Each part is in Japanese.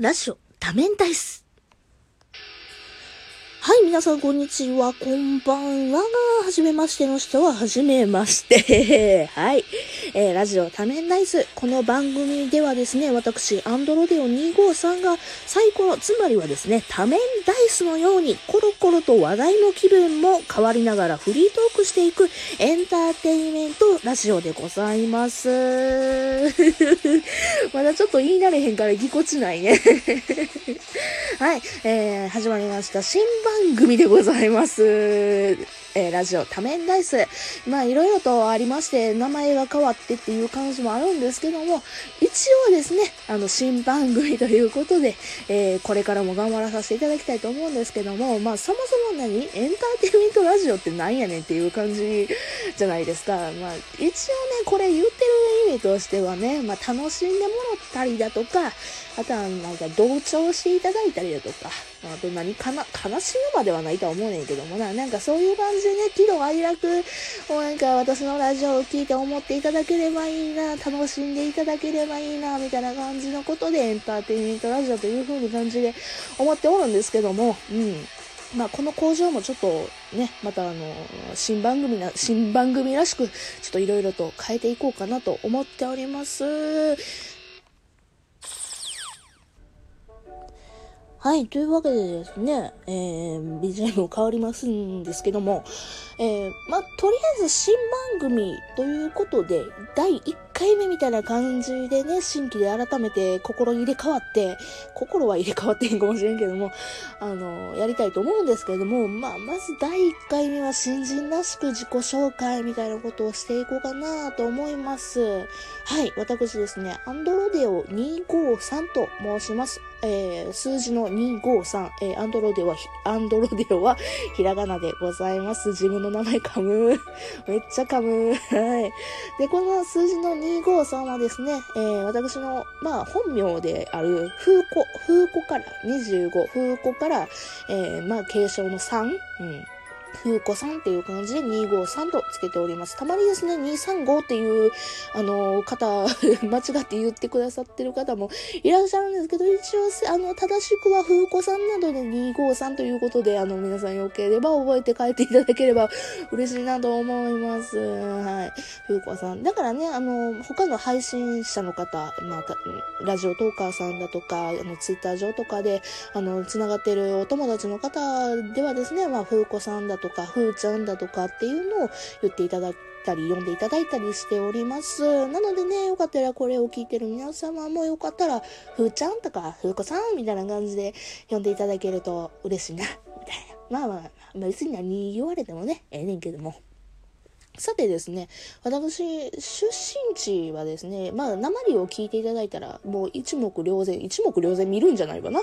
ラジオ多面体っす。はい、皆さんこんにちは、こんばんは。はじめましての人ははじめまして。はい、ラジオ多面体っす。この番組ではですね、私、アンドロデオ253がサイコロ、つまりはですね、多面ダイスのようにコロコロと話題の気分も変わりながらフリートークしていくエンターテインメントラジオでございます。まだちょっと言い慣れへんからぎこちないね。はい、始まりました。新番組でございます。ラジオ多面ダイス。まあいろいろとありまして、名前が変わってっていう感じもあるんですけども、一応ですね、新番組ということで、これからも頑張らさせていただきたいと思うんですけども、まあそもそもエンターテイメントラジオってなんやねんっていう感じじゃないですか。まあ一応ね、これ言ってる意味としてはね、まあ楽しんでもらったりだとか、あとはなんか同調していただいたりだとか、あと何かな、悲しむまではないとは思うねんけどもな、なんかそういう感じでね、喜怒哀楽をなんか私のラジオを聞いて思っていただければいいな、楽しんでいただければいいな、みたいな感じのことでエンターテイメントラジオという風な感じで思っておるんですけども、うん。まあこの工場もちょっとね、また新番組らしくちょっといろいろと変えていこうかなと思っております。はい、というわけでですね、BGM も変わりますんですけども、まあとりあえず新番組ということで第1回目みたいな感じでね、新規で改めて心は入れ替わっていいかもしれんけども、やりたいと思うんですけれども、まあまず第1回目は新人らしく自己紹介みたいなことをしていこうかなと思います。はい、私ですね、アンドロデオ253と申します。数字の253、アンドロデオはひらがなでございます。自分の名前噛むめっちゃ噛むはい。で、この数字の253はですね、私の、まあ、本名である、風子から、まあ、継承の3、うん。風子さんっていう感じで253とつけております。たまにですね、235っていう、方、間違って言ってくださってる方もいらっしゃるんですけど、一応、正しくは風子さんなどで253ということで、皆さんよければ覚えて帰っていただければ嬉しいなと思います。はい。風子さん。だからね、他の配信者の方、まあ、ラジオトーカーさんだとか、ツイッター上とかで、繋がってるお友達の方ではですね、まあ、風子さんだとかふーちゃんだとかっていうのを言っていただいたり読んでいただいたりしております。なのでね、よかったらこれを聞いてる皆様もよかったらふーちゃんとかふーこさんみたいな感じで呼んでいただけると嬉しいなみたいな。まあ別に何言われてもね、ええねんけども。さてですね、私、出身地はですね、まあ、訛りを聞いていただいたら、もう一目瞭然見るんじゃないかな。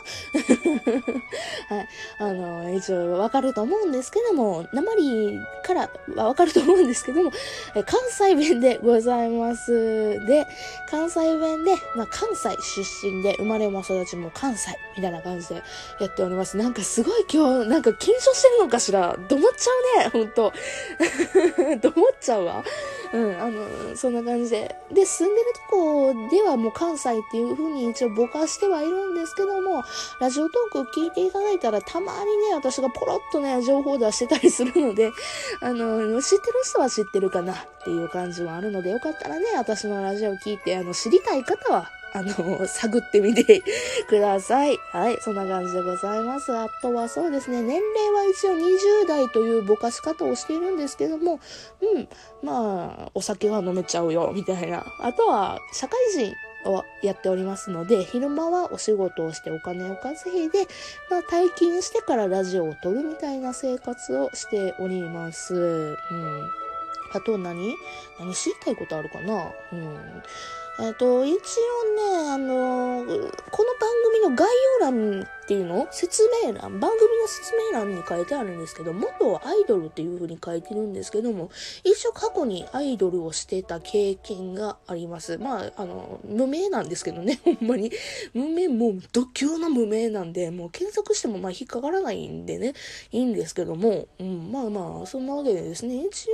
はい。一応わかると思うんですけども、訛りからはわかると思うんですけども、関西弁でございます。で、関西弁で、まあ、関西出身で、生まれも育ちも関西、みたいな感じでやっております。なんかすごい今日、なんか緊張してるのかしら。どもっちゃうね、ほんと。思っちゃうわ。うん、そんな感じで。で、住んでるとこではもう関西っていう風に一応ぼかしてはいるんですけども、ラジオトーク聞いていただいたらたまにね、私がポロッとね、情報出してたりするので、知ってる人は知ってるかなっていう感じもあるので、よかったらね、私のラジオ聞いて、知りたい方は、探ってみてください。はい、そんな感じでございます。あとはそうですね、年齢は一応20代というぼかし方をしているんですけども、うん、まあ、お酒は飲めちゃうよ、みたいな。あとは、社会人をやっておりますので、昼間はお仕事をしてお金を稼いで、まあ、退勤してからラジオを撮るみたいな生活をしております。うん。あと何知りたいことあるかな。うん。一応ね、この番組の概要欄っていうのを説明欄、番組の説明欄に書いてあるんですけど、元アイドルっていう風に書いてるんですけども、一応過去にアイドルをしてた経験があります。まあ、無名なんですけどね、ほんまに。無名、もう、度胸の無名なんで、もう検索してもまあ引っかからないんでね、いいんですけども、うん、まあまあ、そんなわけでですね、一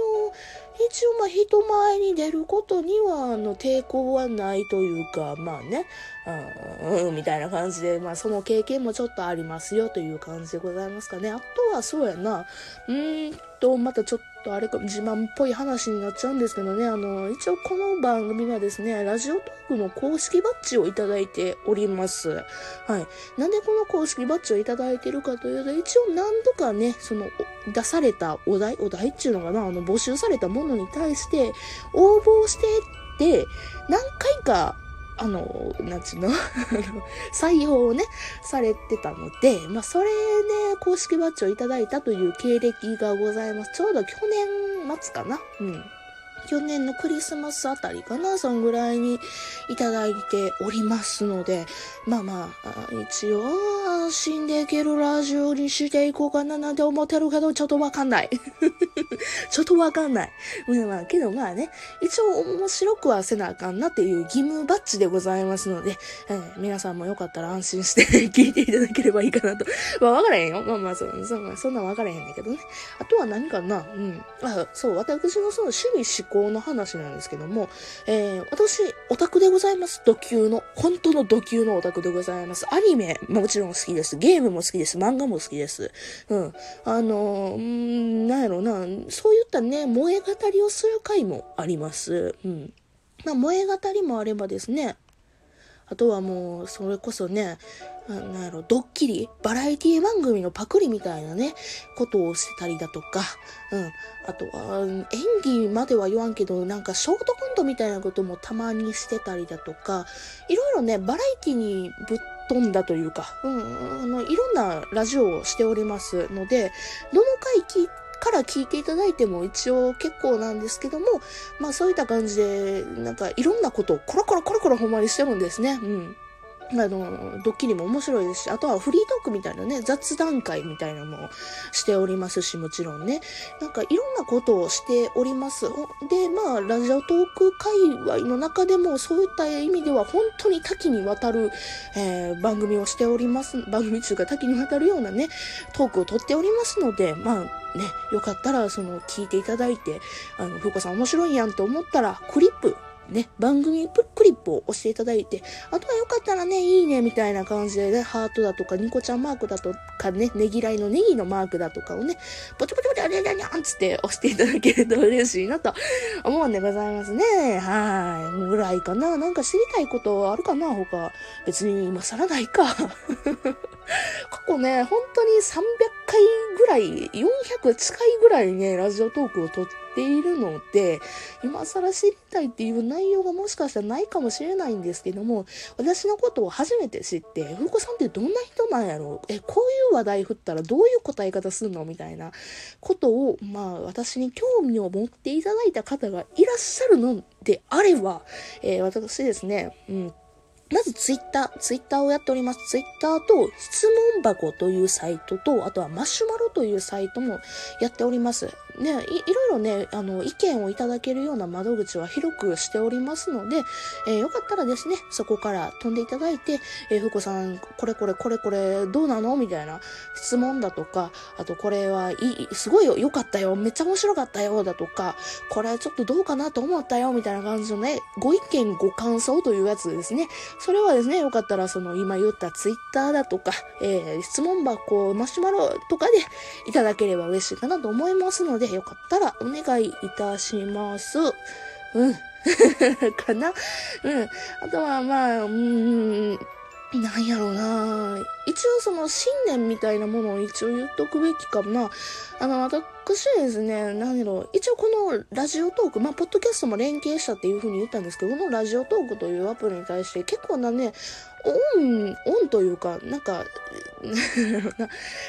応まあ人前に出ることには、抵抗はないというか、まあね、みたいな感じで、まあその経験もちょっとありますよという感じでございますかね。あとはそうやな、またちょっとあれか、自慢っぽい話になっちゃうんですけどね、一応この番組はですね、ラジオトークの公式バッジをいただいております。はい。なんでこの公式バッジをいただいてるかというと、一応何度かね、出されたお題っていうのかな、募集されたものに対して、応募してって、何回か、なんちゅうの採用をね、されてたので、まあ、それね、公式バッジをいただいたという経歴がございます。ちょうど去年末かな、うん。去年のクリスマスあたりかな、そんぐらいにいただいておりますので、まあまあ、一応、安心できるラジオにしていこうかななんて思ってるけど、ちょっとわかんない。まあ、けどまあね、一応面白くはせなあかんなっていう義務バッジでございますので、皆さんもよかったら安心して聞いていただければいいかなと。まあ、わからへんよ。まあまあ、そんなんわからへんだけどね。あとは何かな、うん。あ、そう、私のその趣味思考の話なんですけども、私、オタクでございます。本当のド級のオタクでございます。アニメ、もちろん好きです。ゲームも好きです。漫画も好きです。うん。なんやろな、そういったね、萌え語りをする回もあります。うん。まあ、萌え語りもあればですね、あとはもう、それこそね、なんやろ、ドッキリ、バラエティ番組のパクリみたいなね、ことをしてたりだとか、うん。あとは、演技までは言わんけど、なんかショートコントみたいなこともたまにしてたりだとか、いろいろね、バラエティにぶっ飛んだというか、うん、いろんなラジオをしておりますので、どの回から聞いていただいても一応結構なんですけども、まあそういった感じで、なんかいろんなことをコロコロほんまにしてるんですね。うん。ドッキリも面白いですし、あとはフリートークみたいなね、雑談会みたいなのもしておりますし、もちろんね、なんかいろんなことをしております。で、まあ、ラジオトーク界隈の中でも、そういった意味では本当に多岐にわたる、番組をしております。番組中が多岐にわたるようなね、トークをとっておりますので、まあ、ね、よかったら、聞いていただいて、ふうこさん面白いやんと思ったら、クリップ、ね、番組クリップを押していただいて、あとはよかったらね、いいねみたいな感じでね、ハートだとか、ニコちゃんマークだとかね、ねぎらいのネギのマークだとかをね、ポチポチポチ、ありゃりゃりゃんつって押していただけると嬉しいなと思うんでございますね。はい。ぐらいかな。なんか知りたいことあるかな、他。別に今更ないか。過去ね、本当に300回ぐらい、400近いぐらいね、ラジオトークを撮っているので、今更知りたいっていう内容がもしかしたらないかもしれないんですけども、私のことを初めて知って、ふうこさんってどんな人なんやろう、こういう話題振ったらどういう答え方するのみたいなことを、まあ、私に興味を持っていただいた方がいらっしゃるのであれば、私ですね、うん。まずツイッターをやっております。ツイッターと質問箱というサイトと、あとはマシュマロというサイトもやっております。ね、いろいろね、意見をいただけるような窓口は広くしておりますので、よかったらですね、そこから飛んでいただいて、ふうこさん、これどうなのみたいな質問だとか、あとこれはいい、すごい良かったよ、めっちゃ面白かったよ、だとか、これちょっとどうかなと思ったよ、みたいな感じのね、ご意見ご感想というやつですね。それはですね、よかったら今言ったツイッターだとか、質問箱、マシュマロとかでいただければ嬉しいかなと思いますので、よかったらお願いいたします。うん。かな？うん。あとはまあ、なんやろうな。一応信念みたいなものを一応言っとくべきかな。私難しいですね。何やろう。一応このラジオトーク、まあ、ポッドキャストも連携したっていう風に言ったんですけど、このラジオトークというアプリに対して結構なね、オンというか、なんか、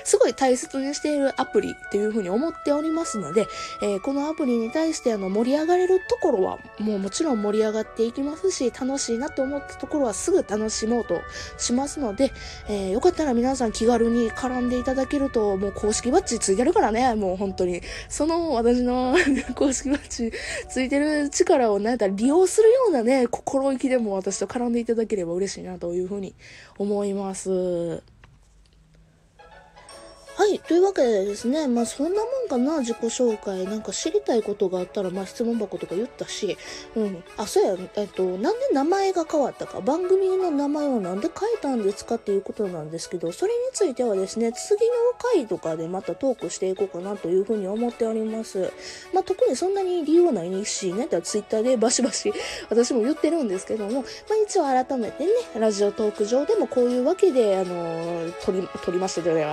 すごい大切にしているアプリっていう風に思っておりますので、このアプリに対して盛り上がれるところは、もうもちろん盛り上がっていきますし、楽しいなと思ったところはすぐ楽しもうとしますので、よかったら皆さん気軽に絡んでいただけると、もう公式バッジついてるからね、もう本当に。その私の公式バッジついてる力をなんか利用するようなね、心意気でも私と絡んでいただければ嬉しいなというふうに思います。はい。というわけでですね、まあそんなもんかな、自己紹介。なんか知りたいことがあったら、まあ質問箱とか言ったし、あ、そうや、なんで名前が変わったか、番組の名前をなんで変えたんですかっていうことなんですけど、それについてはですね、次の回とかでまたトークしていこうかなというふうに思っております。まあ特にそんなに理由はないしね、ツイッターでバシバシ私も言ってるんですけども、まあ一応改めてね、ラジオトーク上でもこういうわけで、撮りましたよね、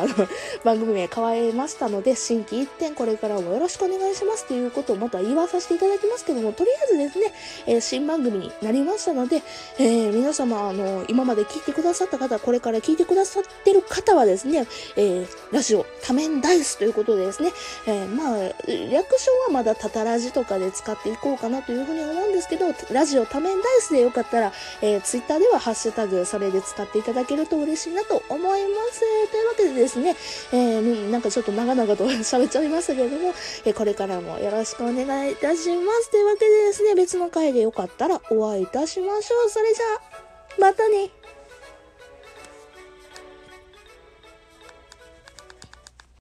番組名変えましたので、新規一点これからもよろしくお願いしますということをまた言わさせていただきますけども、とりあえずですね、新番組になりましたので、皆様、今まで聞いてくださった方、これから聞いてくださってる方はですね、ラジオ多面ダイスということでですね、まあ略称はまだタタラジとかで使っていこうかなというふうに思うんですけど、ラジオ多面ダイスでよかったら、ツイッターではハッシュタグそれで使っていただけると嬉しいなと思います。というわけでですね、なんかちょっと長々と喋っちゃいましたけれども、これからもよろしくお願いいたします。というわけでですね、別の回でよかったらお会いいたしましょう。それじゃあ、またね。